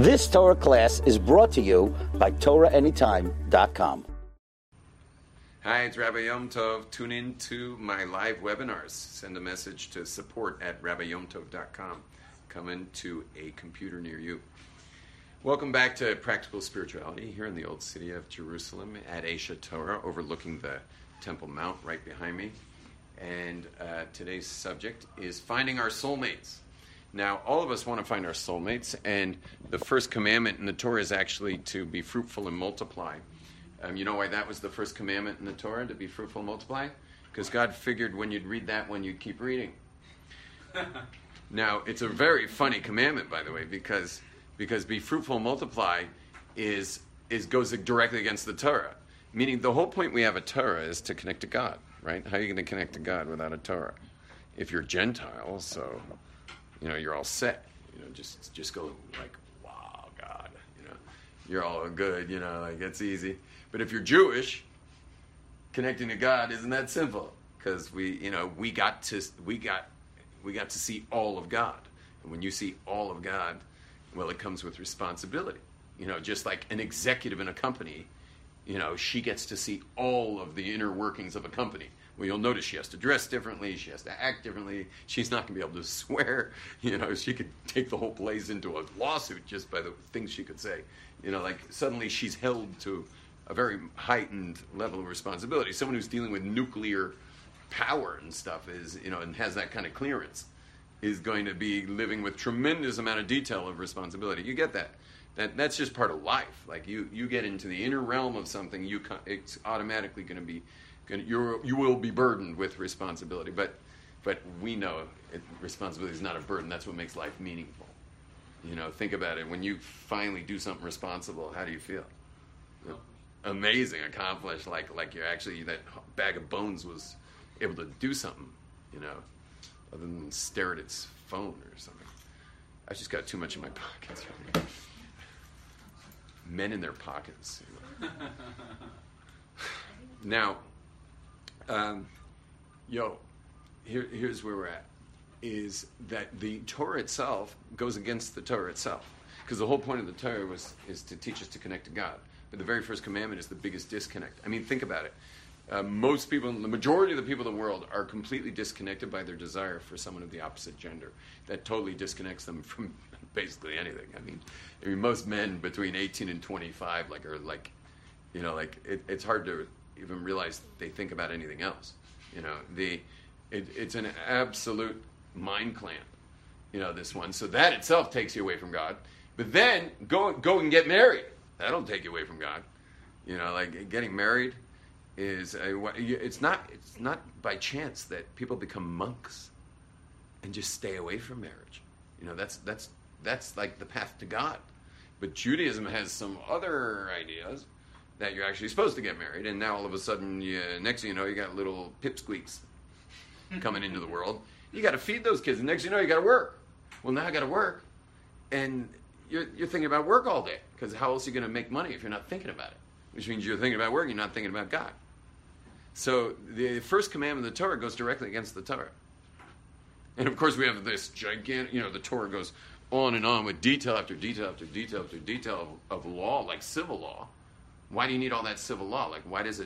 This Torah class is brought to you by TorahAnytime.com. Hi, it's Rabbi Yom Tov. Tune in to my live webinars. Send a message to support at RabbiYomTov.com. Coming to a computer near you. Welcome back to Practical Spirituality here in the old city of Jerusalem at Aish Torah, overlooking the Temple Mount right behind me. And today's subject is finding our soulmates. Now, all of us want to find our soulmates, and the first commandment in the Torah is actually to be fruitful and multiply. You know why that was the first commandment in the Torah, to be fruitful and multiply? Because God figured when you'd read that one, you'd keep reading. Now, it's a very funny commandment, by the way, because be fruitful and multiply goes directly against the Torah. Meaning the whole point we have a Torah is to connect to God, right? How are you going to connect to God without a Torah? If you're Gentile, so... you know, you're all set. You know, just go like, wow, God. You know, you're all good. You know, like it's easy. But if you're Jewish, connecting to God isn't that simple, because we got to see all of God. And when you see all of God, well, it comes with responsibility. You know, just like an executive in a company, you know, she gets to see all of the inner workings of a company. Well, you'll notice she has to dress differently, she has to act differently, she's not going to be able to swear, you know, she could take the whole place into a lawsuit just by the things she could say. You know, like suddenly she's held to a very heightened level of responsibility. Someone who's dealing with nuclear power and stuff is, you know, and has that kind of clearance is going to be living with tremendous amount of detail of responsibility. You get that. That's just part of life. Like you get into the inner realm of something, it's automatically going to be... You will be burdened with responsibility, but we know responsibility is not a burden. That's what makes life meaningful. You know, think about it. When you finally do something responsible, how do you feel? Amazing, accomplished, like you're actually, that bag of bones was able to do something, you know, other than stare at its phone or something. I just got too much in my pockets. Men in their pockets. You know. Now... here's where we're at, is that the Torah itself goes against the Torah itself, because the whole point of the Torah is to teach us to connect to God. But the very first commandment is the biggest disconnect. I mean, think about it. Most people, the majority of the people in the world, are completely disconnected by their desire for someone of the opposite gender. That totally disconnects them from basically anything. I mean, most men between 18 and 25, it's hard to even realize they think about anything else. You know, it's an absolute mind clamp, you know, this one. So that itself takes you away from God. But then go and get married. That'll take you away from God. You know, like getting married is it's not by chance that people become monks and just stay away from marriage. You know, that's like the path to God. But Judaism has some other ideas that you're actually supposed to get married, and now all of a sudden, next thing you know, you got little pipsqueaks coming into the world. You got to feed those kids, and next thing you know, you got to work. Well, now I got to work, and you're thinking about work all day, because how else are you going to make money if you're not thinking about it? Which means you're thinking about work, you're not thinking about God. So the first commandment of the Torah goes directly against the Torah. And of course, we have this gigantic, you know, the Torah goes on and on with detail after detail after detail after detail of law, like civil law. Why do you need all that civil law? Like, why does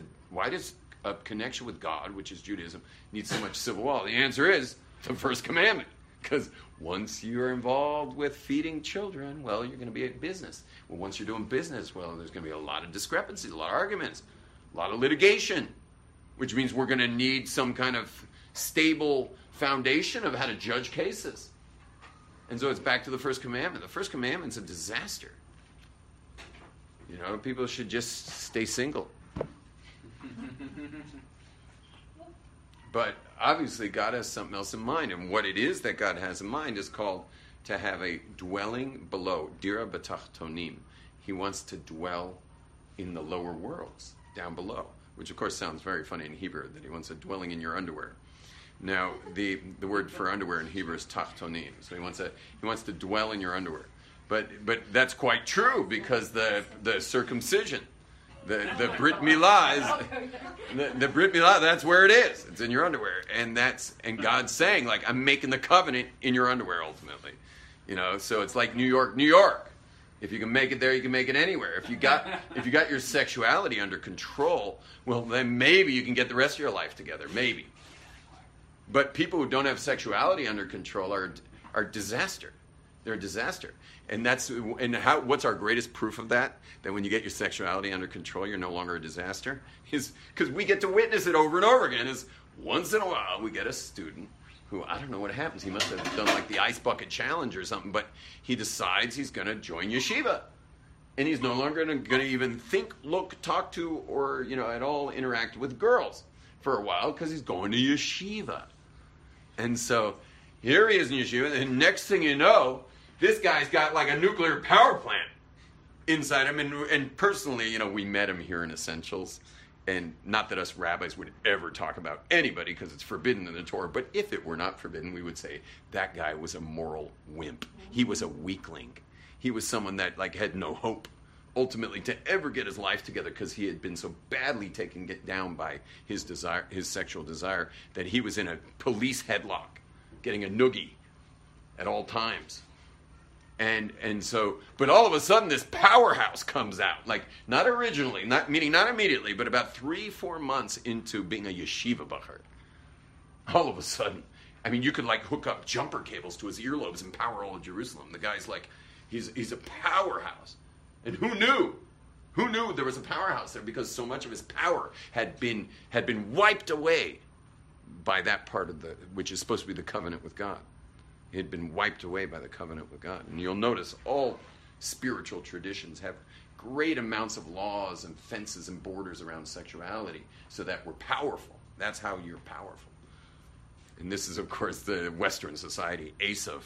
a connection with God, which is Judaism, need so much civil law? The answer is the first commandment. Because once you're involved with feeding children, well, you're going to be at business. Well, once you're doing business, well, there's going to be a lot of discrepancies, a lot of arguments, a lot of litigation, which means we're going to need some kind of stable foundation of how to judge cases. And so it's back to the first commandment. The first commandment's a disaster. You know, people should just stay single. But obviously God has something else in mind. And what it is that God has in mind is called to have a dwelling below. Dira batach tonim. He wants to dwell in the lower worlds, down below. Which of course sounds very funny in Hebrew, that he wants a dwelling in your underwear. Now, the word for underwear in Hebrew is tachtonim. So he wants to dwell in your underwear. But that's quite true, because the circumcision, the Brit Mila is the Brit Mila. That's where it is. It's in your underwear, and God's saying, like, I'm making the covenant in your underwear ultimately, you know. So it's like New York, New York, If you can make it there, you can make it anywhere. If you got your sexuality under control, well, then maybe you can get the rest of your life together, maybe. But people who don't have sexuality under control are disaster. They're a disaster. And what's our greatest proof of that? That when you get your sexuality under control, you're no longer a disaster? Is because we get to witness it over and over again. Is once in a while we get a student who, I don't know what happens, he must have done like the ice bucket challenge or something, but he decides he's going to join yeshiva. And he's no longer going to even think, look, talk to, or at all interact with girls for a while because he's going to yeshiva. And so here he is in yeshiva, and next thing you know, this guy's got like a nuclear power plant inside him. And personally, we met him here in Essentials. And not that us rabbis would ever talk about anybody because it's forbidden in the Torah. But if it were not forbidden, we would say that guy was a moral wimp. He was a weakling. He was someone that had no hope ultimately to ever get his life together because he had been so badly taken down by his desire, his sexual desire, that he was in a police headlock, getting a noogie at all times. And so, but all of a sudden this powerhouse comes out, not immediately, but about 3-4 months into being a yeshiva bachar. All of a sudden, you could hook up jumper cables to his earlobes and power all of Jerusalem. The guy's he's a powerhouse. And who knew? Who knew there was a powerhouse there? Because so much of his power had been wiped away by that part of which is supposed to be the covenant with God. It had been wiped away by the covenant with God. And you'll notice all spiritual traditions have great amounts of laws and fences and borders around sexuality so that we're powerful. That's how you're powerful. And this is, of course, the Western society, Esav.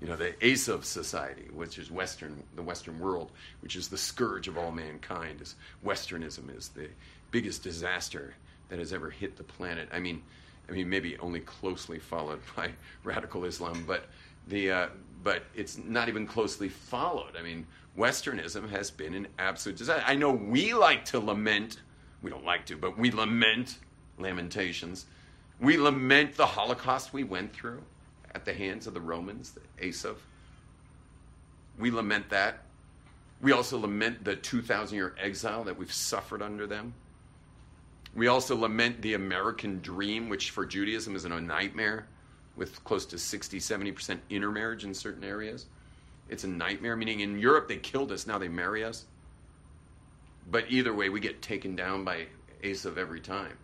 The Esav society, which is Western, the Western world, which is the scourge of all mankind. Is Westernism is the biggest disaster that has ever hit the planet. Maybe only closely followed by radical Islam, but it's not even closely followed. Westernism has been an absolute disaster. I know we like to lament. We don't like to, but we lament Lamentations. We lament the Holocaust we went through at the hands of the Romans, the Esav. We lament that. We also lament the 2,000-year exile that we've suffered under them. We also lament the American dream, which for Judaism is a nightmare, with close to 60-70% intermarriage in certain areas. It's a nightmare, meaning in Europe they killed us, now they marry us. But either way, we get taken down by Esav every time.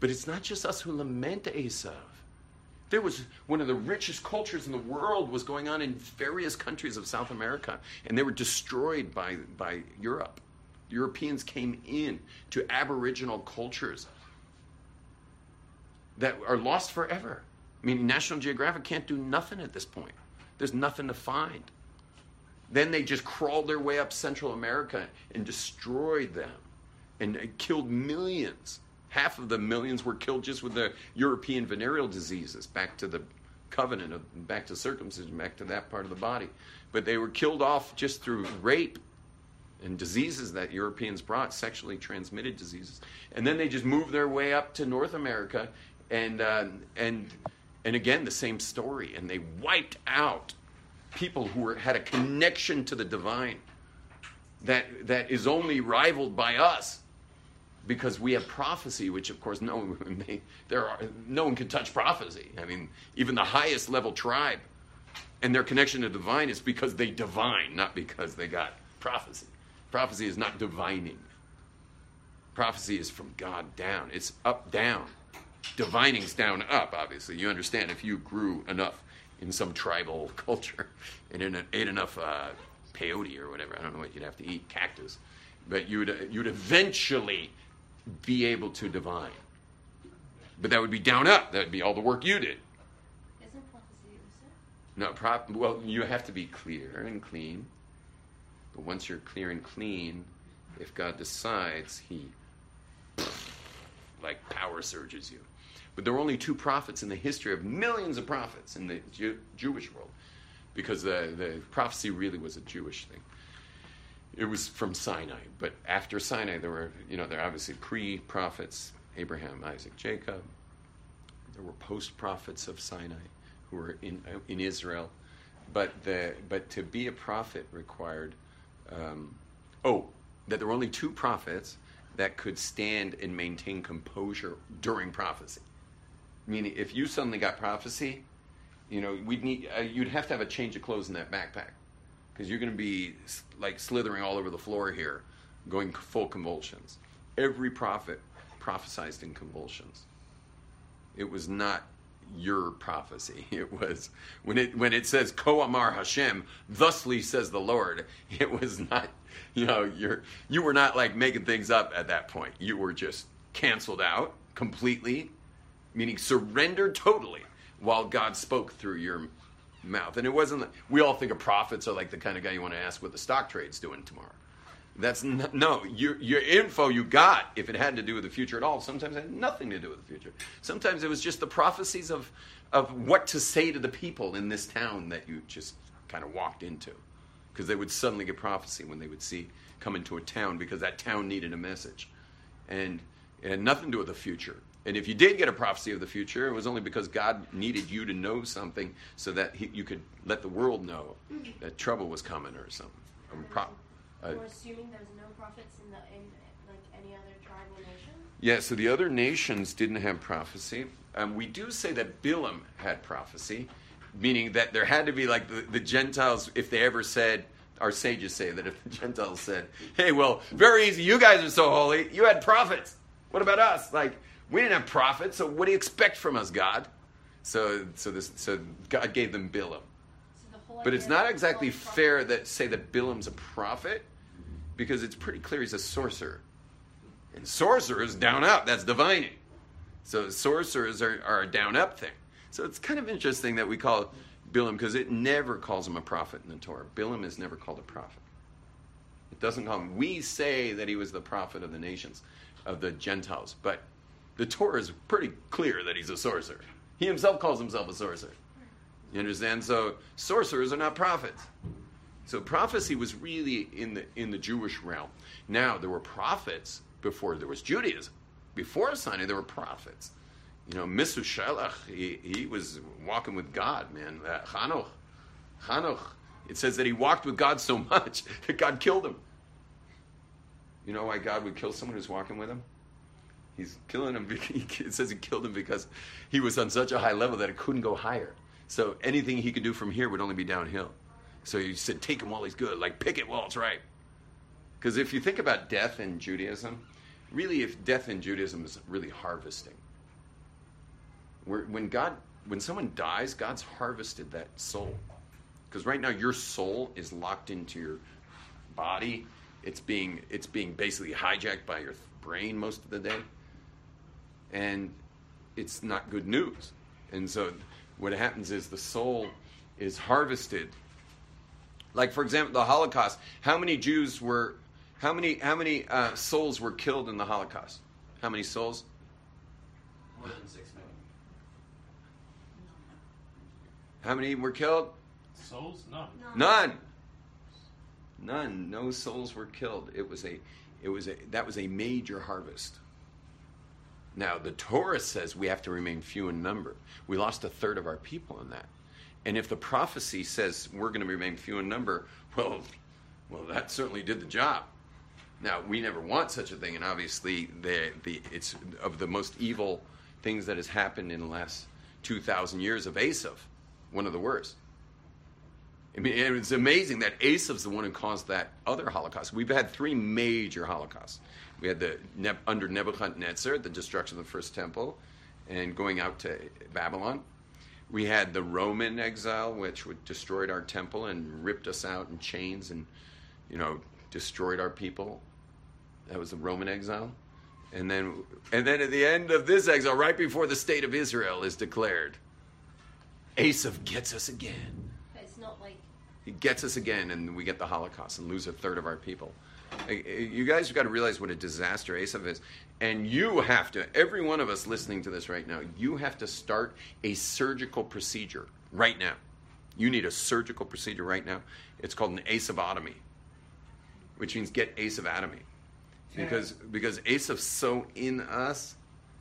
But it's not just us who lament Esav. There was one of the richest cultures in the world was going on in various countries of South America, and they were destroyed by Europe. Europeans came in to Aboriginal cultures that are lost forever. National Geographic can't do nothing at this point. There's nothing to find. Then they just crawled their way up Central America and destroyed them and killed millions. Half of the millions were killed just with the European venereal diseases, back to the covenant, back to circumcision, back to that part of the body. But they were killed off just through rape and diseases that Europeans brought, sexually transmitted diseases, and then they just moved their way up to North America, and again the same story. And they wiped out people who had a connection to the divine that is only rivaled by us, because we have prophecy, which of course no one can touch prophecy. Even the highest level tribe and their connection to the divine is because they divine, not because they got prophecy. Prophecy is not divining. Prophecy is from God down. It's up, down. Divining's down, up, obviously. You understand, if you grew enough in some tribal culture and ate enough peyote or whatever, I don't know what you'd have to eat, cactus, but you'd eventually be able to divine. But that would be down, up. That would be all the work you did. Isn't prophecy also? No, well, you have to be clear and clean. But once you're clear and clean, if God decides, he power surges you. But there were only 2 prophets in the history of millions of prophets in the Jewish world, because the prophecy really was a Jewish thing. It was from Sinai, but after Sinai there were, there are obviously pre-prophets, Abraham, Isaac, Jacob. There were post-prophets of Sinai who were in Israel, but to be a prophet required that there were only two prophets that could stand and maintain composure during prophecy. Meaning, if you suddenly got prophecy, you'd have to have a change of clothes in that backpack, because you're going to be like slithering all over the floor here, going full convulsions. Every prophet prophesied in convulsions. It was not your prophecy. It was when it says Ko Amar Hashem, thusly says the Lord. It was not, you were not like making things up at that point. You were just canceled out completely, meaning surrendered totally, while God spoke through your mouth. And it wasn't. We all think of prophets are like the kind of guy you want to ask what the stock trade's doing tomorrow. That's not, no, your info you got, if it had to do with the future at all, sometimes it had nothing to do with the future. Sometimes it was just the prophecies of what to say to the people in this town that you just kind of walked into. Because they would suddenly get prophecy when they would come into a town, because that town needed a message. And it had nothing to do with the future. And if you did get a prophecy of the future, it was only because God needed you to know something so that you could let the world know that trouble was coming or something. We're assuming there's no prophets in any other tribe or nation? Yeah, so the other nations didn't have prophecy. We do say that Bilam had prophecy, meaning that there had to be like the Gentiles, if they ever said, our sages say that if the Gentiles said, hey, well, very easy, you guys are so holy, you had prophets. What about us? Like, we didn't have prophets, so what do you expect from us, God? So God gave them Bilam. But it's not exactly fair that say that Bilam's a prophet, because it's pretty clear he's a sorcerer. And sorcerers down up, that's divining. So sorcerers are a down up thing. So it's kind of interesting that we call it Bilam, because it never calls him a prophet in the Torah. Bilam is never called a prophet. It doesn't call him. We say that he was the prophet of the nations, of the Gentiles. But the Torah is pretty clear that he's a sorcerer. He himself calls himself a sorcerer. You understand? So sorcerers are not prophets. So prophecy was really in the Jewish realm. Now, there were prophets before there was Judaism. Before Sinai, there were prophets. Mishushalach, he was walking with God, man. Chanuch, it says that he walked with God so much that God killed him. You know why God would kill someone who's walking with him? He's killing him. It says he killed him because he was on such a high level that it couldn't go higher. So anything he could do from here would only be downhill. So he said, take him while he's good, like pick it while it's ripe. Because if you think about death in Judaism, really if death in Judaism is really harvesting. When someone dies, God's harvested that soul. Because right now your soul is locked into your body. It's being basically hijacked by your brain most of the day. And it's not good news. And so what happens is the soul is harvested. Like, for example, the Holocaust. How many souls were killed in the Holocaust? How many souls? More than 6 million. How many were killed? Souls? None. No souls were killed. That was a major harvest. Now, the Torah says we have to remain few in number. We lost a third of our people in that. And if the prophecy says we're going to remain few in number, well, that certainly did the job. Now, we never want such a thing, and obviously it's of the most evil things that has happened in the last 2,000 years of Esav, one of the worst. I mean, it's amazing that Esav's the one who caused that other Holocaust. We've had three major Holocausts. We had under Nebuchadnezzar, the destruction of the first temple and going out to Babylon. We had the Roman exile, which destroyed our temple and ripped us out in chains and, destroyed our people. That was the Roman exile. And then at the end of this exile, right before the state of Israel is declared, Esav gets us again. But it's not like... He gets us again, and we get the Holocaust and lose a third of our people. You guys have got to realize what a disaster Esav is. And you have to, every one of us listening to this right now, you have to start a surgical procedure right now. You need a surgical procedure right now. It's called an Esavotomy, which means get Esavotomy. Because Esav's so in us.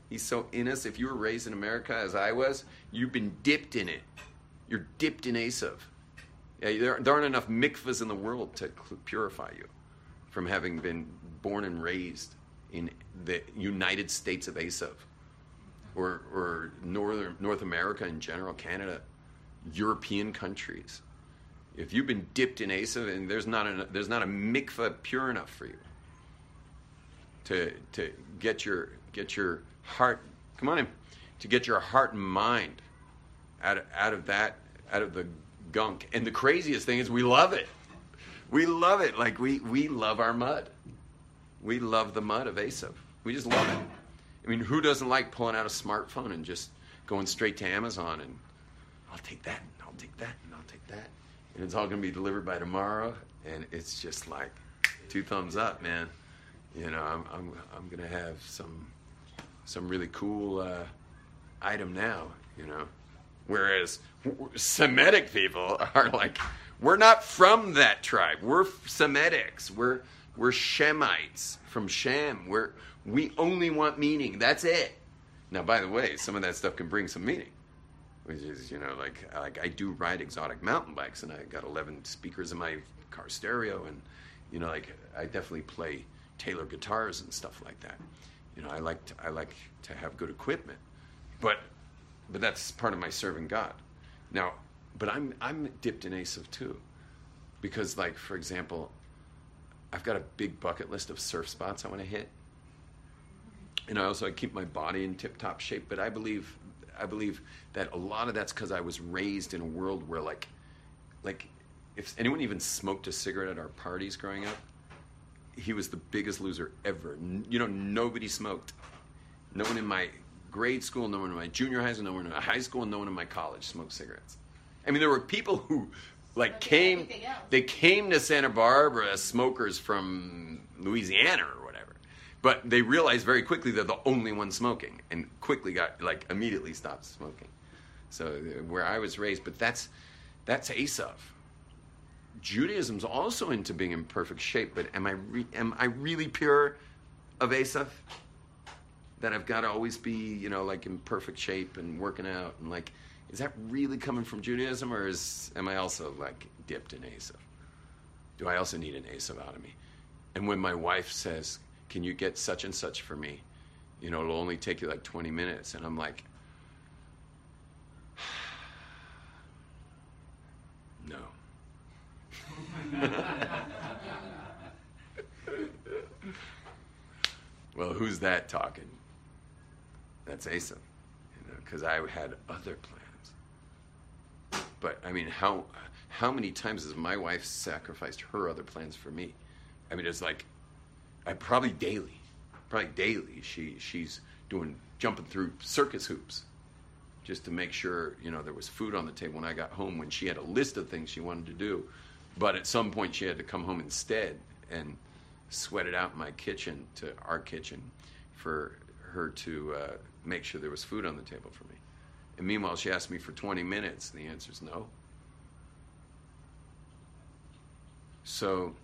He's so in us. If you were raised in America as I was, you've been dipped in it. You're dipped in Esav. There aren't enough mikvahs in the world to purify you from having been born and raised in the United States of Esav, or North America in general, Canada, European countries. If you've been dipped in Esav, and there's not a mikvah pure enough for you to get your heart, come on in, to get your heart and mind out of the gunk. And the craziest thing is we love it. Like we love our mud. We love the mud of Esav. We just love it. I mean, who doesn't like pulling out a smartphone and just going straight to Amazon and I'll take that and I'll take that and I'll take that, and it's all going to be delivered by tomorrow, and it's just like 2 thumbs up, man. You know, I'm going to have some really cool item now, you know. Whereas Semitic people are like, we're not from that tribe. We're Semitics. We're Shemites from Shem. We only want meaning. That's it. Now, by the way, some of that stuff can bring some meaning, which is, you know, like I do ride exotic mountain bikes, and I got 11 speakers in my car stereo, and, you know, like I definitely play Taylor guitars and stuff like that. You know, I like to have good equipment, but that's part of my serving God. Now, but I'm dipped in Esav too, because, like, for example, I've got a big bucket list of surf spots I want to hit, and I keep my body in tip-top shape. But I believe that a lot of that's because I was raised in a world where, like if anyone even smoked a cigarette at our parties growing up, he was the biggest loser ever. You know, nobody smoked. No one in my grade school, no one in my junior high school, no one in my high school, and no one in my college smoked cigarettes. I mean, there were people who, like, they came to Santa Barbara as smokers from Louisiana or whatever, but they realized very quickly they're the only one smoking, and quickly got, like, immediately stopped smoking. So where I was raised, but that's Esav. Judaism's also into being in perfect shape, but am I really pure of Esav? That I've got to always be, you know, like, in perfect shape and working out, and, like, is that really coming from Judaism, or am I also, like, dipped in Esav? Do I also need an Esavotomy? And when my wife says, "Can you get such and such for me? You know, it'll only take you like 20 minutes," and I'm like, no. Well, who's that talking? That's Esav, you know, because I had other plans. But I mean, how many times has my wife sacrificed her other plans for me? I mean, it's like, probably daily, she's jumping through circus hoops just to make sure, you know, there was food on the table when I got home, when she had a list of things she wanted to do. But at some point she had to come home instead and sweat it out in my kitchen, to our kitchen, for her to make sure there was food on the table for me. And meanwhile, she asked me for 20 minutes, and the answer's no. So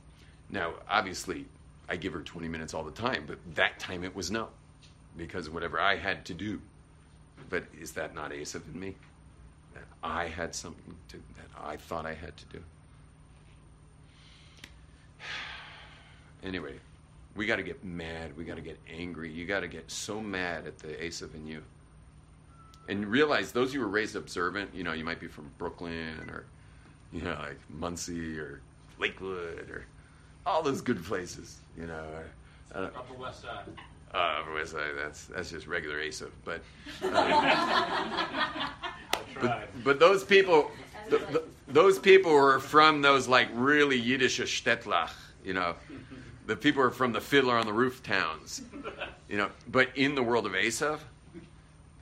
now, obviously, I give her 20 minutes all the time, but that time it was no, because whatever I had to do. But is that not Esav in me? That I had something that I thought I had to do? Anyway, we got to get mad. We got to get angry. You got to get so mad at the Esav in you. And realize, those of you who were raised observant, you know, you might be from Brooklyn, or, you know, like Muncie or Lakewood, or all those good places, you know. Upper West Side. Upper West Side, that's just regular Esav. But, but those people, those people were from those, like, really Yiddish Shtettlach, you know. The people are from the Fiddler on the Roof towns, you know. But in the world of Esav,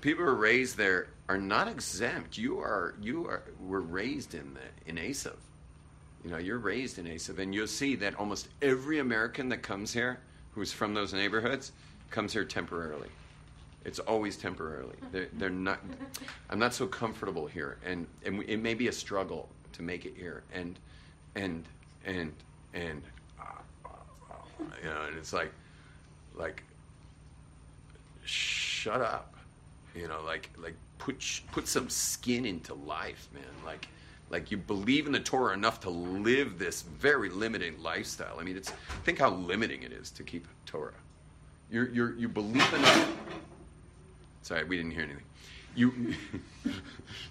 people who are raised there are not exempt. We're raised in Esav. You know, you're raised in Esav, and you'll see that almost every American that comes here, who's from those neighborhoods, comes here temporarily. It's always temporarily. They're not. I'm not so comfortable here, and it may be a struggle to make it here, and. You know, and it's like, shut up, you know, like put some skin into life, man. Like, Like, you believe in the Torah enough to live this very limiting lifestyle. I mean, it's, think how limiting it is to keep Torah. You believe enough. Sorry, we didn't hear anything.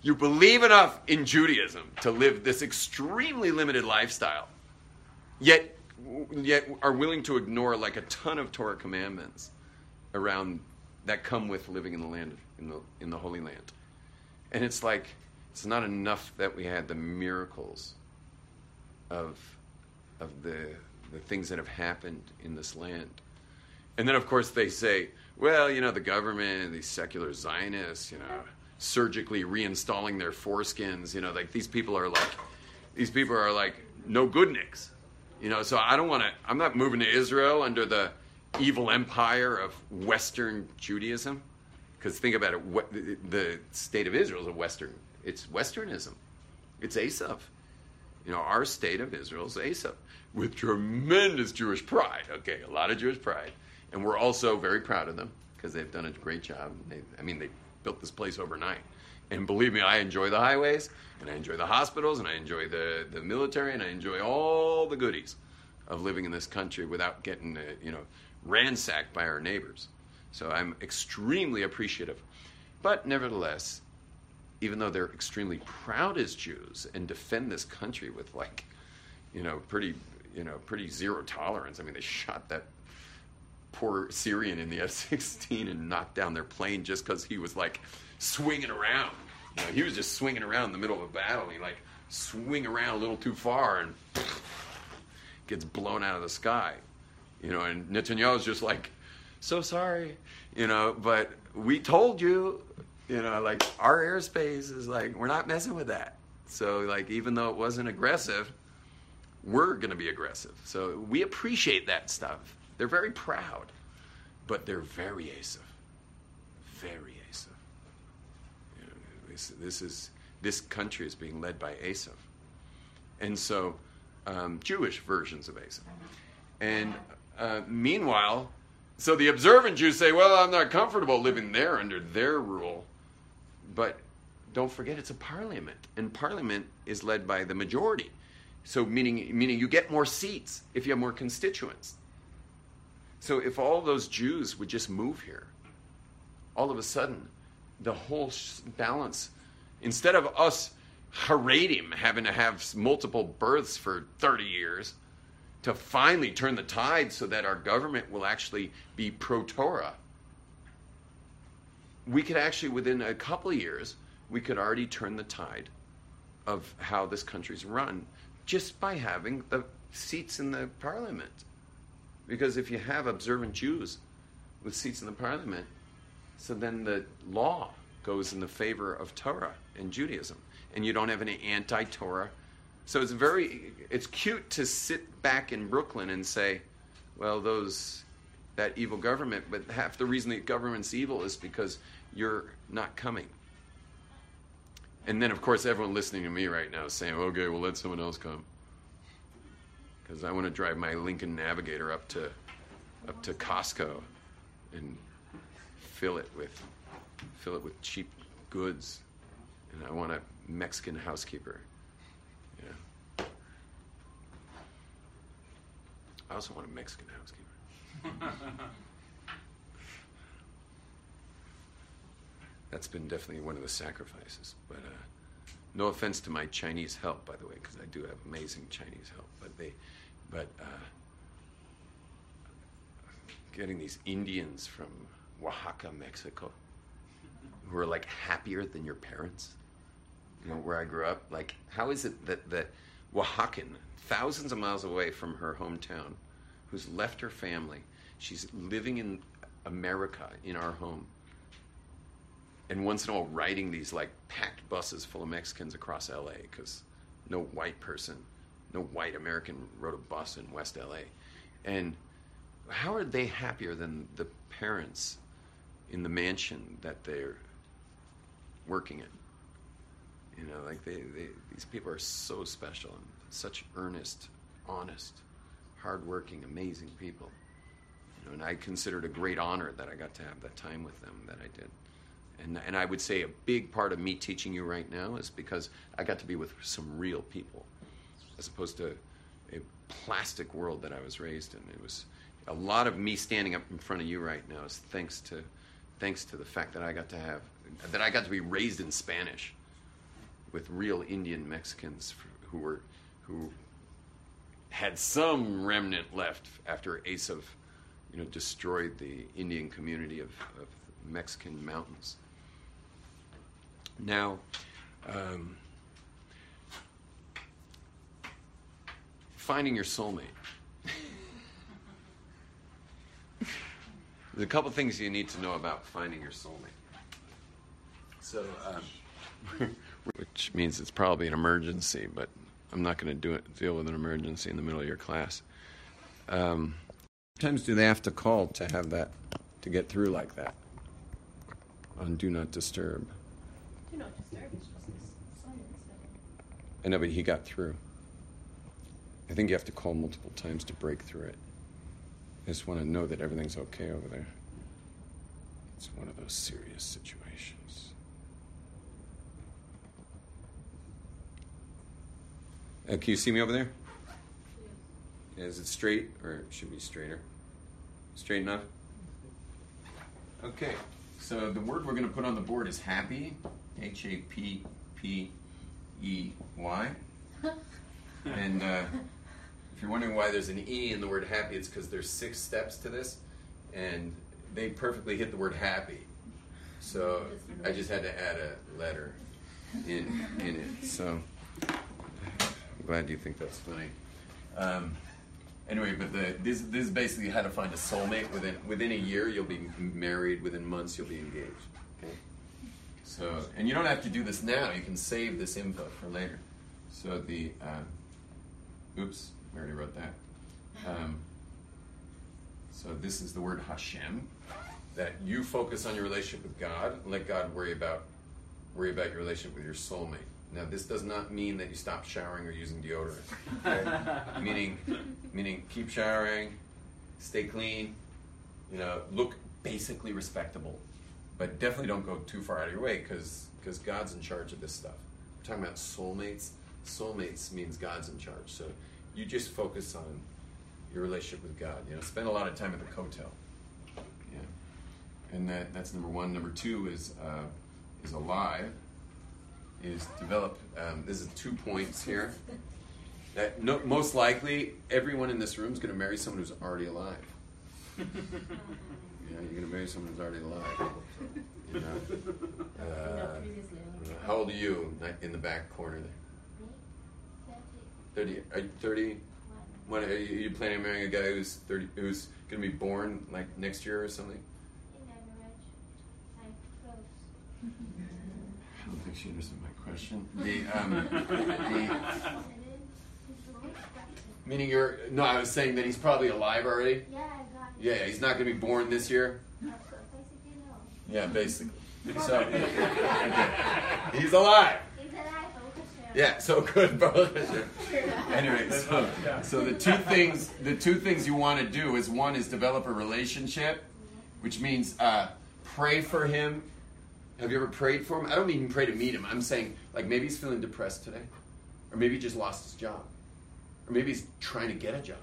You believe enough in Judaism to live this extremely limited lifestyle, yet are willing to ignore like a ton of Torah commandments around that come with living in the land, in the Holy Land. And it's like, it's not enough that we had the miracles of the things that have happened in this land. And then, of course, they say, well, you know, the government, these secular Zionists, you know, surgically reinstalling their foreskins, you know, like these people are like no goodniks, you know, so I'm not moving to Israel under the evil empire of Western Judaism. Because think about it, the state of Israel is it's Westernism. It's Esav. You know, our state of Israel is Esav, with tremendous Jewish pride. Okay, a lot of Jewish pride. And we're also very proud of them, because they've done a great job. They built this place overnight. And believe me, I enjoy the highways, and I enjoy the hospitals, and I enjoy the military, and I enjoy all the goodies of living in this country without getting, ransacked by our neighbors. So I'm extremely appreciative. But nevertheless, even though they're extremely proud as Jews and defend this country with pretty zero tolerance. I mean, they shot that poor Syrian in the F-16 and knocked down their plane just because he was swinging around. You know, he was just swinging around in the middle of a battle. He swing around a little too far and gets blown out of the sky. You know, and Netanyahu's just so sorry, but we told you. You know, our airspace is we're not messing with that. So, even though it wasn't aggressive, we're going to be aggressive. So we appreciate that stuff. They're very proud, but they're very Esav. Very Esav. You know, this country is being led by Esav. And so, Jewish versions of Esav. And meanwhile, so the observant Jews say, well, I'm not comfortable living there under their rule. But don't forget, it's a parliament, and parliament is led by the majority. So meaning you get more seats if you have more constituents. So if all those Jews would just move here, all of a sudden, the whole balance, instead of us Haredim having to have multiple births for 30 years, to finally turn the tide so that our government will actually be pro-Torah, we could actually, within a couple of years, we could already turn the tide of how this country's run just by having the seats in the parliament. Because if you have observant Jews with seats in the parliament, so then the law goes in the favor of Torah and Judaism, and you don't have any anti-Torah. So it's cute to sit back in Brooklyn and say, well, that evil government, but half the reason the government's evil is because you're not coming. And then, of course, everyone listening to me right now is saying, okay, well, let someone else come, because I want to drive my Lincoln Navigator up to Costco and fill it with cheap goods, and I want a Mexican housekeeper. Yeah. I also want a Mexican housekeeper. That's been definitely one of the sacrifices, but no offense to my Chinese help, by the way, because I do have amazing Chinese help, but getting these Indians from Oaxaca, Mexico, who are happier than your parents, where I grew up, how is it that the Oaxacan, thousands of miles away from her hometown, who's left her family, she's living in America, in our home, and once in a while riding these packed buses full of Mexicans across LA, because no white American rode a bus in West LA. And how are they happier than the parents in the mansion that they're working in? These people are so special and such earnest, honest, hardworking, amazing people, and I consider it a great honor that I got to have that time with them that I did, And I would say a big part of me teaching you right now is because I got to be with some real people, as opposed to a plastic world that I was raised in. It was a lot of me standing up in front of you right now is thanks to the fact that I got to be raised in Spanish with real Indian Mexicans who had some remnant left after Esav, destroyed the Indian community of the Mexican mountains. Now, finding your soulmate. There's a couple things you need to know about finding your soulmate. So, which means it's probably an emergency, but I'm not going to deal with an emergency in the middle of your class. Sometimes do they have to call to have that, to get through like that? On Do Not Disturb. Do Not Disturb is just this silence. I know, but he got through. I think you have to call multiple times to break through it. I just want to know that everything's okay over there. It's one of those serious situations. Can you see me over there? Yeah. Is it straight, or it should be straighter? Straight enough? Okay, so the word we're going to put on the board is happy, H-A-P-P-E-Y. And if you're wondering why there's an E in the word happy, it's because there's 6 steps to this, and they perfectly hit the word happy. So I just had to add a letter in it, so... I'm glad you think that's funny. Anyway, but this is basically how to find a soulmate. Within a year, you'll be married. Within months, you'll be engaged. Okay. So, and you don't have to do this now. You can save this info for later. So the, oops, I already wrote that. So this is the word Hashem. That you focus on your relationship with God. And let God worry about your relationship with your soulmate. Now, this does not mean that you stop showering or using deodorant. Okay? meaning keep showering, stay clean, look basically respectable, but definitely don't go too far out of your way because God's in charge of this stuff. We're talking about soulmates. Soulmates means God's in charge. So you just focus on your relationship with God. Spend a lot of time at the Kotel. Yeah, and that's number one. Number two is alive. Is develop. This is 2 points here. That most likely everyone in this room is going to marry someone who's already alive. You're going to marry someone who's already alive. How old are you? In the back corner there. 30. 30. What are you planning on marrying a guy who's 30? Who's going to be born like next year or something? I don't think she understood my question. Meaning you're... No, I was saying that he's probably alive already. Yeah, I got it. Yeah, he's not going to be born this year? Yeah, basically. So, okay. He's alive. He's alive. Yeah, so good. Anyway, so the two things you want to do is, one is develop a relationship, which means pray for him. Have you ever prayed for him? I don't mean pray to meet him. I'm saying, like, maybe he's feeling depressed today. Or maybe he just lost his job. Or maybe he's trying to get a job.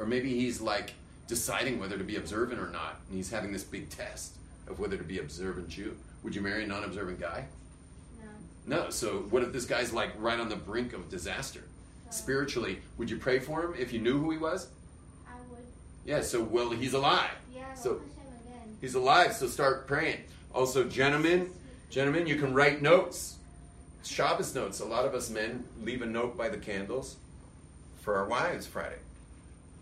Or maybe he's, like, deciding whether to be observant or not. And he's having this big test of whether to be observant Jew. Would you marry a non-observant guy? No. No. So what if this guy's, like, right on the brink of disaster? Spiritually, would you pray for him if you knew who he was? I would. Yeah, so, well, he's alive. Yeah, so he's alive, so start praying. Also, gentlemen, you can write notes. Shabbos notes. A lot of us men leave a note by the candles for our wives Friday.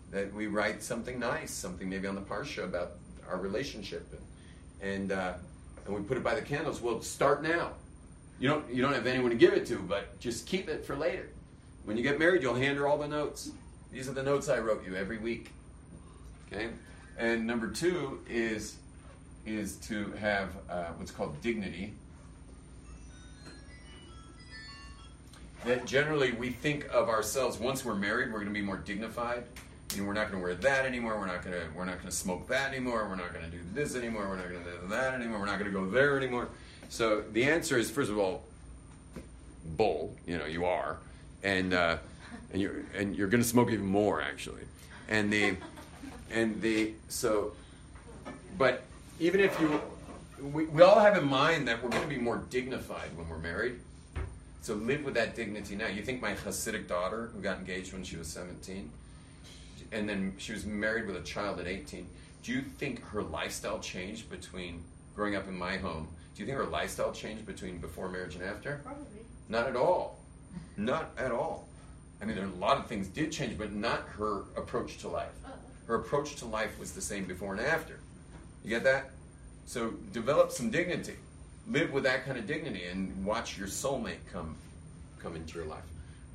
That we write something nice, something maybe on the Parsha about our relationship, and we put it by the candles. Well, start now. You don't have anyone to give it to, but just keep it for later. When you get married, you'll hand her all the notes. These are the notes I wrote you every week. Okay? And number 2 is to have what's called dignity. That generally we think of ourselves, once we're married, we're going to be more dignified. you know, we're not going to wear that anymore. We're not going to smoke that anymore. We're not going to do this anymore. We're not going to do that anymore. We're not going to go there anymore. So the answer is, first of all, bull. You know, you are, and you're going to smoke even more, actually. But even if you, we all have in mind that we're going to be more dignified when we're married. So live with that dignity now. You think my Hasidic daughter, who got engaged when she was 17, and then she was married with a child at 18, do you think her lifestyle changed between growing up in my home? Do you think her lifestyle changed between before marriage and after? Probably. Not at all. Not at all. I mean, there are a lot of things did change, but not her approach to life. Her approach to life was the same before and after. You get that? So develop some dignity. Live with that kind of dignity and watch your soulmate come into your life.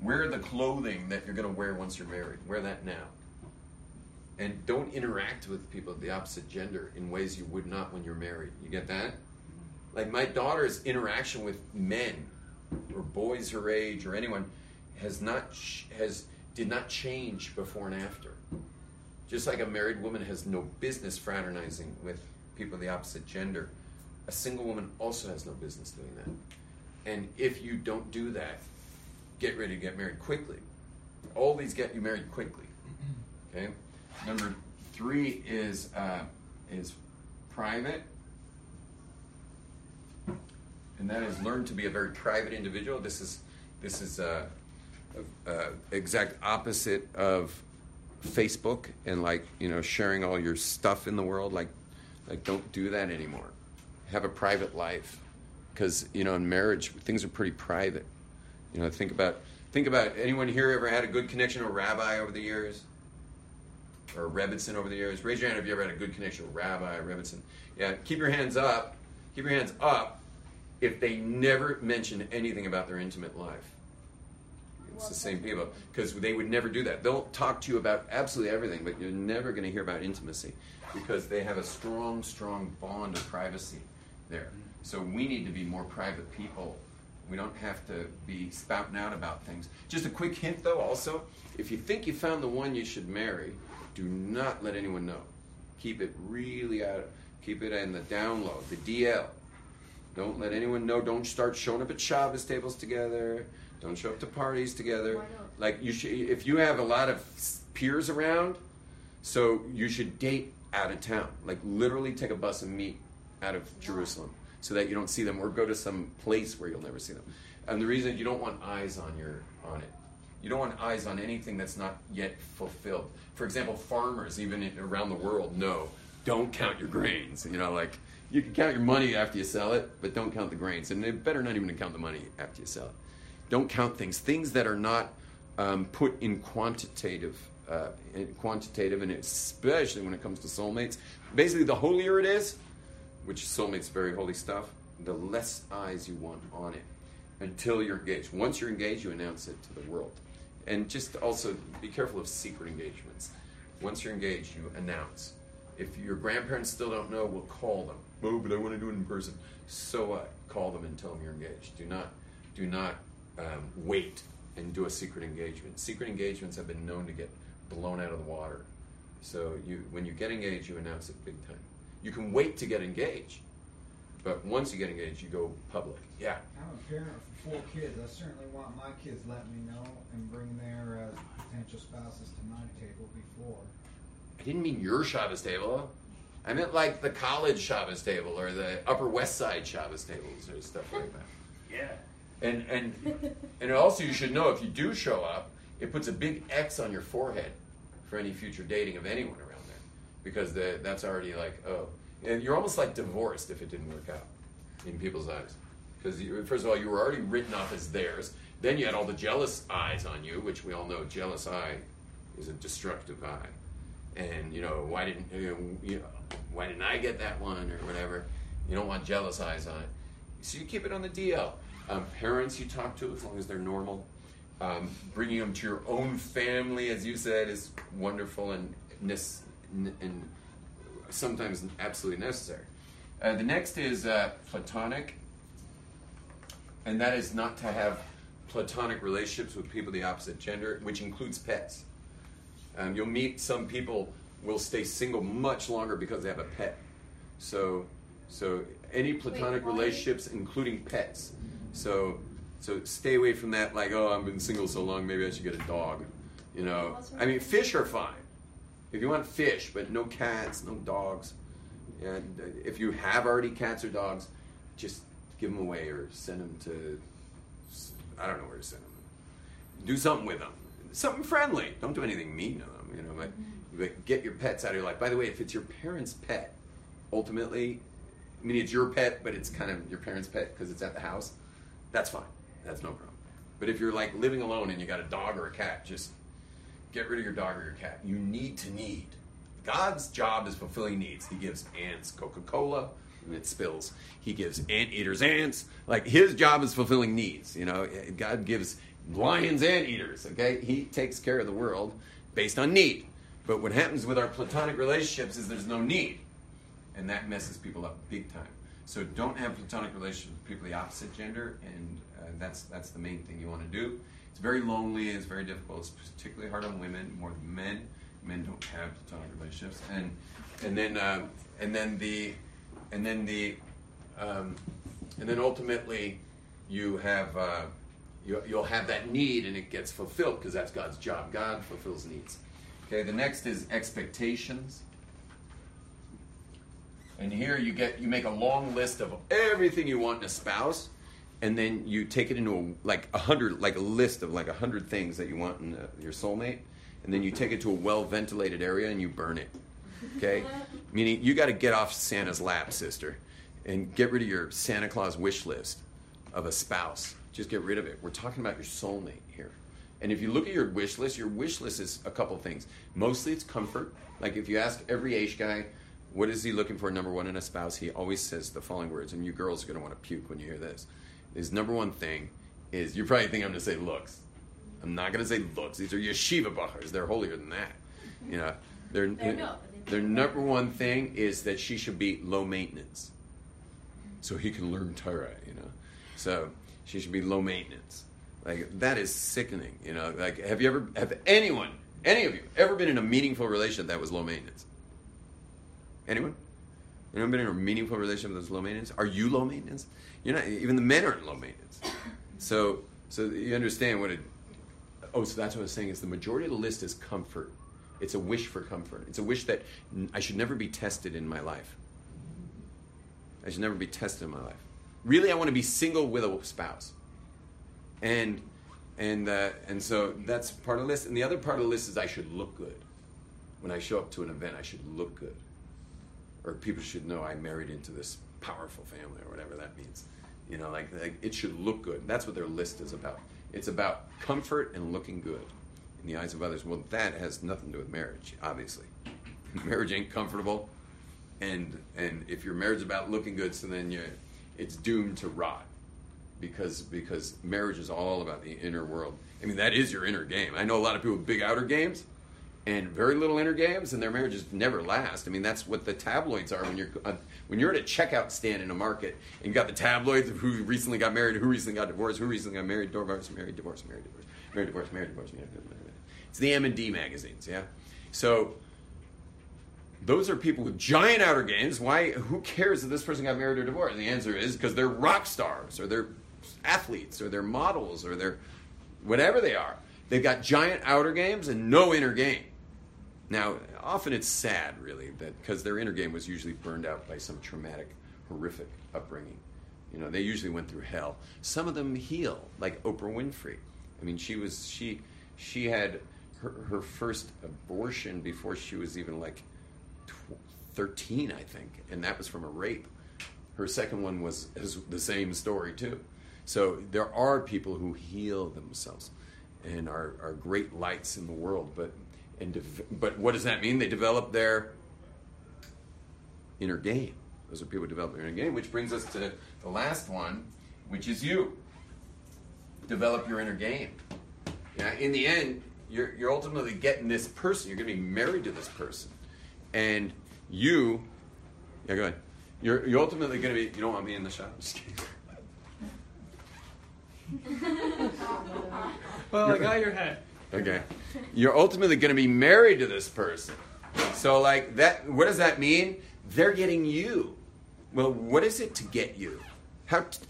Wear the clothing that you're going to wear once you're married. Wear that now. And don't interact with people of the opposite gender in ways you would not when you're married. You get that? Like my daughter's interaction with men or boys her age or anyone did not change before and after. Just like a married woman has no business fraternizing with people of the opposite gender, a single woman also has no business doing that. And if you don't do that, get ready to get married quickly. All these get you married quickly. Okay. Number 3 is private, and that is learn to be a very private individual. This is exact opposite of Facebook and, like, you know, sharing all your stuff in the world. Like don't do that anymore. Have a private life, because, you know, in marriage things are pretty private. You know, think about anyone here ever had a good connection with a rabbi over the years, or a rebbitzin over the years? Raise your hand if you ever had a good connection with a rabbi, a rebbitzin. Yeah, keep your hands up. Keep your hands up if they never mention anything about their intimate life. It's the same people, because they would never do that. They'll talk to you about absolutely everything, but you're never going to hear about intimacy, because they have a strong, strong bond of privacy there. So we need to be more private people. We don't have to be spouting out about things. Just a quick hint, though, also, if you think you found the one you should marry, do not let anyone know. Keep it really out. Keep it in the down low, the DL. Don't let anyone know. Don't start showing up at Shabbos tables together. Don't show up to parties together. Like, you should, if you have a lot of peers around, so you should date out of town. Like, literally take a bus and meet out of Jerusalem, so that you don't see them, or go to some place where you'll never see them. And the reason, you don't want eyes on it. You don't want eyes on anything that's not yet fulfilled. For example, farmers, even around the world, know, don't count your grains. You know, like, you can count your money after you sell it, but don't count the grains. And they better not even count the money after you sell it. Don't count things that are not put in quantitative, and especially when it comes to soulmates. Basically, the holier it is, which soulmates, very holy stuff, the less eyes you want on it until you're engaged. Once you're engaged, you announce it to the world. And just also be careful of secret engagements. Once you're engaged, you announce. If your grandparents still don't know, we'll call them. Oh, but I want to do it in person. So what? Call them and tell them you're engaged. Do not wait and do a secret engagement. Secret engagements have been known to get blown out of the water. So when you get engaged, you announce it big time. You can wait to get engaged, but once you get engaged, you go public. Yeah. I'm a parent for 4 kids. I certainly want my kids letting me know and bring their potential spouses to my table before. I didn't mean your Shabbos table. I meant like the college Shabbos table or the Upper West Side Shabbos tables or stuff like that. Yeah. And also, you should know, if you do show up, it puts a big X on your forehead for any future dating of anyone around. Because that's already like, oh. And you're almost like divorced if it didn't work out in people's eyes. Because, first of all, you were already written off as theirs. Then you had all the jealous eyes on you, which we all know jealous eye is a destructive eye. And, you know, why didn't I get that one or whatever? You don't want jealous eyes on it. So you keep it on the DL. Parents you talk to, as long as they're normal. Bringing them to your own family, as you said, is wonderful and necessary. And sometimes absolutely necessary. The next is platonic, and that is not to have platonic relationships with people of the opposite gender, which includes pets. You'll meet some people will stay single much longer because they have a pet. So any platonic relationships, including pets. So stay away from that, like, oh, I've been single so long, maybe I should get a dog. You know, I mean, fish are fine. If you want fish, but no cats, no dogs. And if you have already cats or dogs, just give them away or send them to, I don't know where to send them. Do something with them. Something friendly. Don't do anything mean to them, you know, but get your pets out of your life. By the way, if it's your parents' pet, ultimately, I mean, it's your pet, but it's kind of your parents' pet because it's at the house, that's fine. That's no problem. But if you're like living alone and you got a dog or a cat, just get rid of your dog or your cat. You need to need. God's job is fulfilling needs. He gives ants Coca-Cola and it spills. He gives anteaters ants. Like, his job is fulfilling needs, you know. God gives lions anteaters, okay? He takes care of the world based on need. But what happens with our platonic relationships is there's no need. And that messes people up big time. So don't have platonic relationships with people of the opposite gender, and that's the main thing you want to do. It's very lonely, it's very difficult, it's particularly hard on women more than men. Men don't have platonic relationships, and then ultimately you'll have that need, and it gets fulfilled because that's God's job. God fulfills needs. Okay, the next is expectations. And here you make a long list of everything you want in a spouse, and then you take it into a list of 100 things that you want in your soulmate, and then you take it to a well-ventilated area and you burn it. Okay, meaning you got to get off Santa's lap, sister, and get rid of your Santa Claus wish list of a spouse. Just get rid of it. We're talking about your soulmate here. And if you look at your wish list is a couple things. Mostly it's comfort. Like if you ask every Aish guy, what is he looking for, number one, in a spouse? He always says the following words, and you girls are going to want to puke when you hear this. His number one thing is, you probably think I'm going to say looks. I'm not going to say looks. These are yeshiva bachers. They're holier than that. You know, their number one thing is that she should be low maintenance, so he can learn Torah, you know. So she should be low maintenance. Like, that is sickening, you know. Like, have any of you ever been in a meaningful relationship that was low maintenance? Anyone? Anyone been in a meaningful relationship that's low maintenance? Are you low maintenance? You're not. Even the men aren't low maintenance. So you understand what it. Oh, so that's what I was saying. Is the majority of the list is comfort. It's a wish for comfort. It's a wish that I should never be tested in my life. I should never be tested in my life. Really, I want to be single with a spouse. And so that's part of the list. And the other part of the list is I should look good. When I show up to an event, I should look good. Or people should know I married into this powerful family, or whatever that means. You know, like it should look good. That's what their list is about. It's about comfort and looking good in the eyes of others. Well, that has nothing to do with marriage, obviously. Marriage ain't comfortable, and if your marriage is about looking good, so then it's doomed to rot, because marriage is all about the inner world. I mean, that is your inner game. I know a lot of people with big outer games and very little inner games, and their marriages never last. I mean, that's what the tabloids are. When you're at a checkout stand in a market, and you got the tabloids of who recently got married, who recently got divorced, who recently got married, divorce, married, divorce. It's the M&D magazines, yeah? So those are people with giant outer games. Why? Who cares if this person got married or divorced? And the answer is because they're rock stars, or they're athletes, or they're models, or they're whatever they are. They've got giant outer games and no inner game. Now, often it's sad, really, that because their inner game was usually burned out by some traumatic, horrific upbringing. You know, they usually went through hell. Some of them heal, like Oprah Winfrey. I mean, she had her first abortion before she was even like 13, I think, and that was from a rape. Her second one was the same story too. So there are people who heal themselves and are great lights in the world, but what does that mean? They develop their inner game. Those are people who develop their inner game, which brings us to the last one, which is you. Develop your inner game. Yeah, in the end, you're ultimately getting this person. You're going to be married to this person, and you. Yeah, go ahead. You're ultimately going to be. You don't want me in the shot. I'm just kidding. Well, I got your hat. Okay. You're ultimately going to be married to this person. So like that, what does that mean? They're getting you. Well, what is it to get you?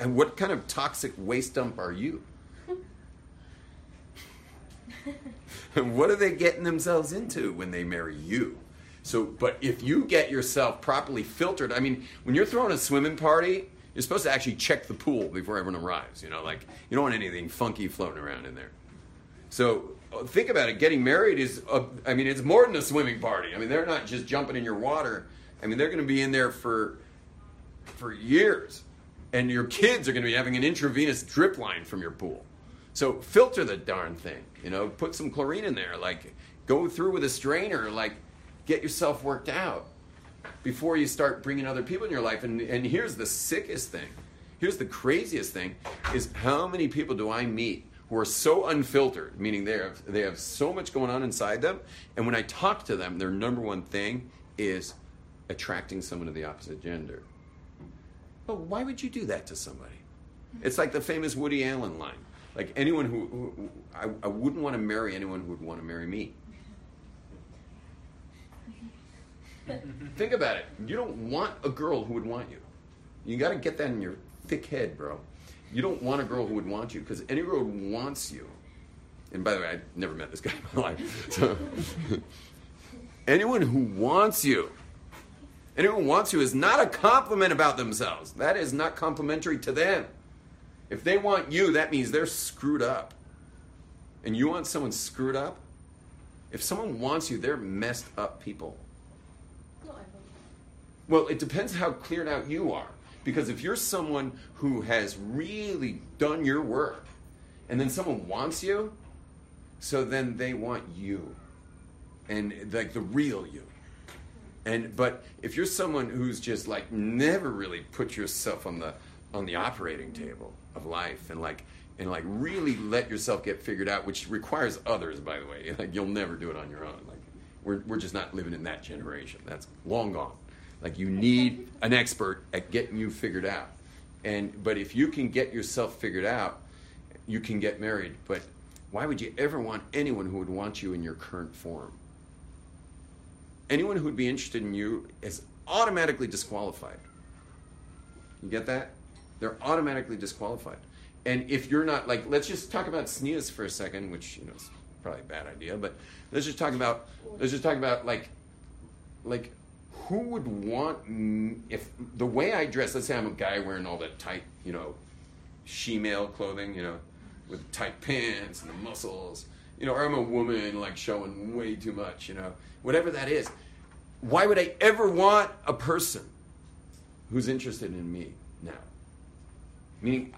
What kind of toxic waste dump are you? What are they getting themselves into when they marry you? So, but if you get yourself properly filtered, I mean, when you're throwing a swimming party, you're supposed to actually check the pool before everyone arrives. You know, like, you don't want anything funky floating around in there. So think about it. Getting married is, it's more than a swimming party. I mean, they're not just jumping in your water. I mean, they're going to be in there for years. And your kids are going to be having an intravenous drip line from your pool. So filter the darn thing, you know, put some chlorine in there, like go through with a strainer, like get yourself worked out before you start bringing other people in your life. And here's the sickest thing. Here's the craziest thing is how many people do I meet who are so unfiltered, meaning they have so much going on inside them. And when I talk to them, their number one thing is attracting someone of the opposite gender. Well, why would you do that to somebody? It's like the famous Woody Allen line. Like anyone who I wouldn't want to marry anyone who would want to marry me. Think about it. You don't want a girl who would want you. You got to get that in your thick head, bro. You don't want a girl who would want you because any girl who wants you. And by the way, I never met this guy in my life. So, anyone who wants you. Anyone who wants you is not a compliment about themselves. That is not complimentary to them. If they want you, that means they're screwed up. And you want someone screwed up? If someone wants you, they're messed up people. No, I don't. Well, it depends how cleared out you are. Because if you're someone who has really done your work, and then someone wants you, so then they want you. And like the real you. But if you're someone who's just like never really put yourself on the operating table of life and really let yourself get figured out, which requires others, by the way. Like you'll never do it on your own. Like we're just not living in that generation. That's long gone. Like you need an expert at getting you figured out. But if you can get yourself figured out, you can get married. But why would you ever want anyone who would want you in your current form? Anyone who would be interested in you is automatically disqualified. You get that? They're automatically disqualified. And if you're not, like, let's just talk about sneeze for a second, which, you know, is probably a bad idea, but let's just talk about like who would want, if the way I dress, let's say I'm a guy wearing all that tight, you know, she-male clothing, you know, with tight pants and the muscles, you know, or I'm a woman, like, showing way too much, you know, whatever that is. Why would I ever want a person who's interested in me now? Meaning,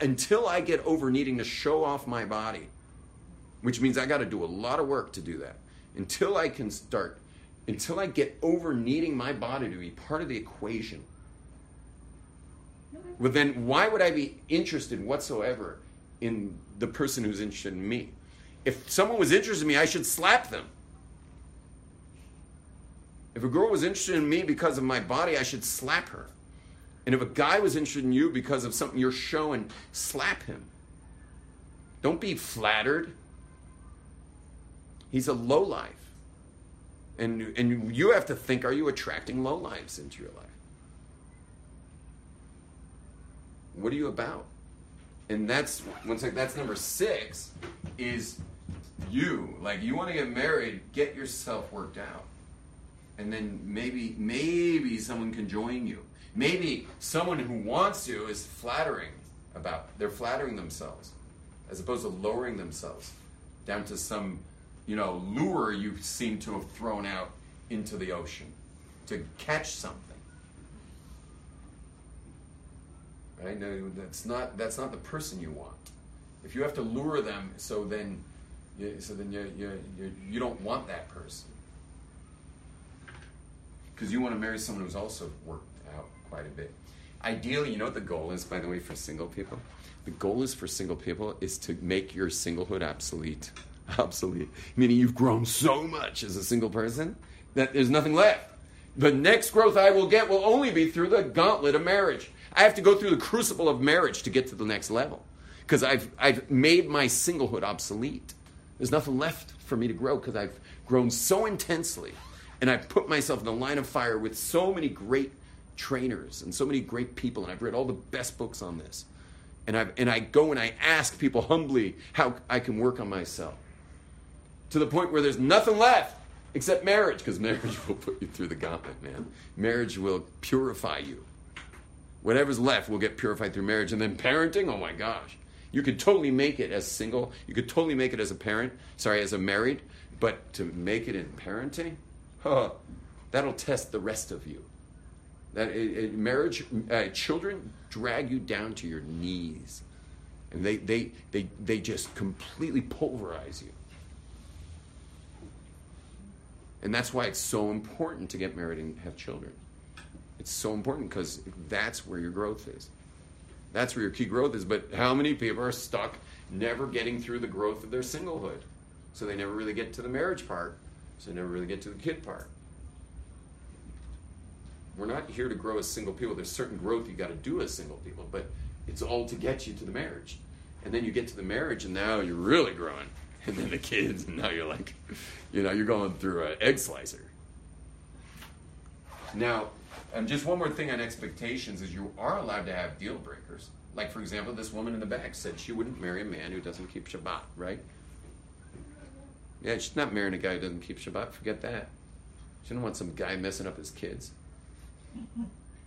until I get over needing to show off my body, which means I got to do a lot of work to do that, until I get over needing my body to be part of the equation, well, then why would I be interested whatsoever in the person who's interested in me? If someone was interested in me, I should slap them. If a girl was interested in me because of my body, I should slap her. And if a guy was interested in you because of something you're showing, slap him. Don't be flattered. He's a lowlife. And you have to think, are you attracting lowlives into your life? What are you about? And that's, that's number 6, is you. Like, you want to get married, get yourself worked out. And then maybe someone can join you. Maybe someone who wants you is they're flattering themselves as opposed to lowering themselves down to some, you know, lure you seem to have thrown out into the ocean to catch something. Right? No, that's not the person you want. If you have to lure them, so then you don't want that person. Because you want to marry someone who's also worked out quite a bit. Ideally, you know what the goal is, by the way, for single people? The goal is for single people is to make your singlehood obsolete. Obsolete. Meaning you've grown so much as a single person that there's nothing left. The next growth I will get will only be through the gauntlet of marriage. I have to go through the crucible of marriage to get to the next level. Because I've made my singlehood obsolete. There's nothing left for me to grow because I've grown so intensely and I've put myself in the line of fire with so many great trainers and so many great people, and I've read all the best books on this. And I go and I ask people humbly how I can work on myself to the point where there's nothing left except marriage, because marriage will put you through the gauntlet, man. Marriage will purify you. Whatever's left will get purified through marriage. And then parenting, oh my gosh. You could totally make it as single. You could totally make it as a parent. Sorry, as a married. But to make it in parenting, huh, that'll test the rest of you. That marriage, children drag you down to your knees. And they just completely pulverize you. And that's why it's so important to get married and have children. It's so important because that's where your growth is. That's where your key growth is. But how many people are stuck never getting through the growth of their singlehood? So they never really get to the marriage part. So they never really get to the kid part. We're not here to grow as single people. There's certain growth you got to do as single people, but it's all to get you to the marriage. And then you get to the marriage and now you're really growing. And then the kids, and now you're like, you know, you're going through an egg slicer. Now, just one more thing on expectations is you are allowed to have deal breakers. Like, for example, this woman in the back said she wouldn't marry a man who doesn't keep Shabbat, right? Yeah, she's not marrying a guy who doesn't keep Shabbat. Forget that. She doesn't want some guy messing up his kids.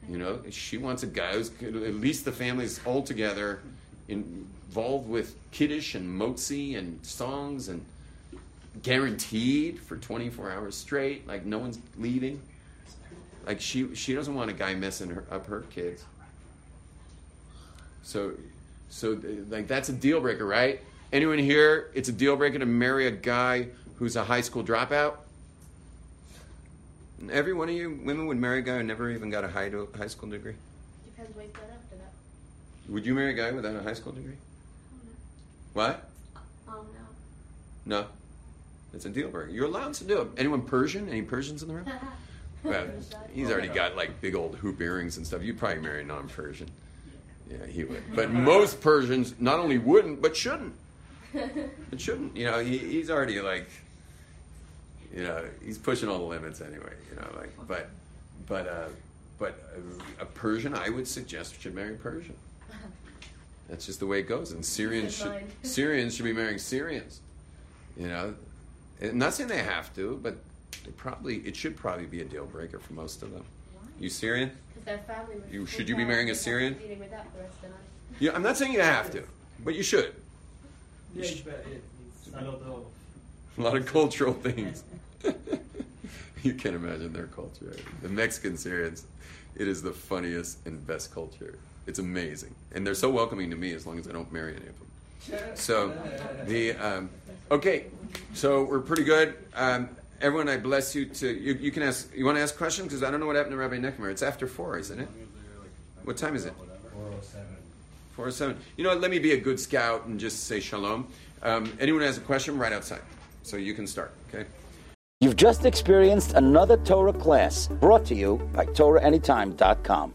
You know, she wants a guy who's, at least the family's all together, involved with kiddush and motzi and songs and guaranteed for 24 hours straight, like no one's leaving. Like she doesn't want a guy messing up her kids. So like that's a deal breaker, right? Anyone here, it's a deal breaker to marry a guy who's a high school dropout? And every one of you women would marry a guy who never even got a high school degree? Depends what he's done after that. Would you marry a guy without a high school degree? No. What? No. No. It's a deal breaker. You're allowed to do it. Anyone Persian? Any Persians in the room? Well, he's already got like big old hoop earrings and stuff. You'd probably marry a non-Persian. Yeah, he would. But most Persians not only wouldn't, but shouldn't. It shouldn't. You know, he's already like, you know, he's pushing all the limits anyway. You know, like, But a Persian, I would suggest, should marry a Persian. That's just the way it goes. And Syrians should be marrying Syrians. You know, I'm not saying they have to, but it should probably be a deal breaker for most of them. Why? You Syrian? Because their family would. Should you be marrying a Syrian? Yeah, I'm not saying you have to, but you should. You should. A lot of cultural things. You can't imagine their culture. The Mexican Syrians, it is the funniest and best culture. It's amazing. And they're so welcoming to me as long as I don't marry any of them. So, okay, so we're pretty good. Everyone, I bless you. You can ask, you want to ask questions? Because I don't know what happened to Rabbi Neckmeyer. It's after 4, isn't it? What time is it? 4:07. You know what, let me be a good scout and just say shalom. Anyone has a question, right outside. So you can start, okay? You've just experienced another Torah class brought to you by TorahAnytime.com.